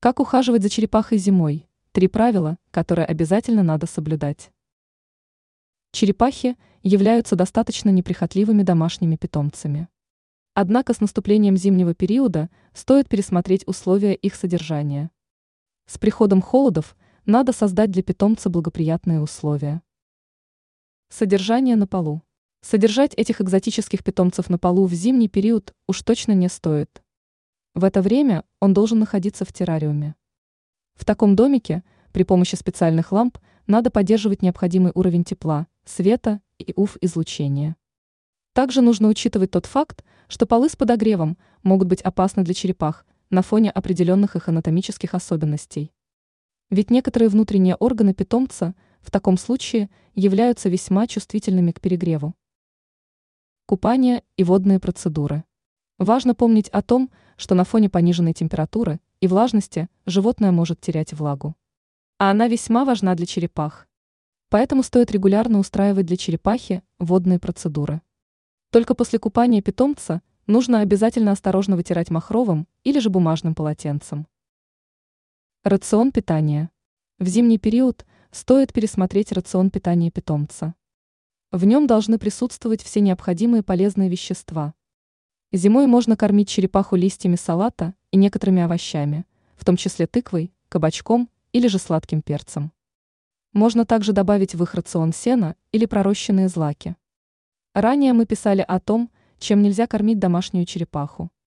Как ухаживать за черепахой зимой? 3 правила, которые обязательно надо соблюдать. Черепахи являются достаточно неприхотливыми домашними питомцами. Однако с наступлением зимнего периода стоит пересмотреть условия их содержания. С приходом холодов надо создать для питомца благоприятные условия. Содержание на полу. Содержать этих экзотических питомцев на полу в зимний период уж точно не стоит. В это время он должен находиться в террариуме. В таком домике при помощи специальных ламп надо поддерживать необходимый уровень тепла, света и УВ-излучения. Также нужно учитывать тот факт, что полы с подогревом могут быть опасны для черепах на фоне определенных их анатомических особенностей. Ведь некоторые внутренние органы питомца в таком случае являются весьма чувствительными к перегреву. Купание и водные процедуры. Важно помнить о том, что на фоне пониженной температуры и влажности животное может терять влагу. А она весьма важна для черепах. Поэтому стоит регулярно устраивать для черепахи водные процедуры. Только после купания питомца нужно обязательно осторожно вытирать махровым или же бумажным полотенцем. Рацион питания. В зимний период стоит пересмотреть рацион питания питомца. В нем должны присутствовать все необходимые полезные вещества. Зимой можно кормить черепаху листьями салата и некоторыми овощами, в том числе тыквой, кабачком или же сладким перцем. Можно также добавить в их рацион сено или пророщенные злаки. Ранее мы писали о том, чем нельзя кормить домашнюю черепаху.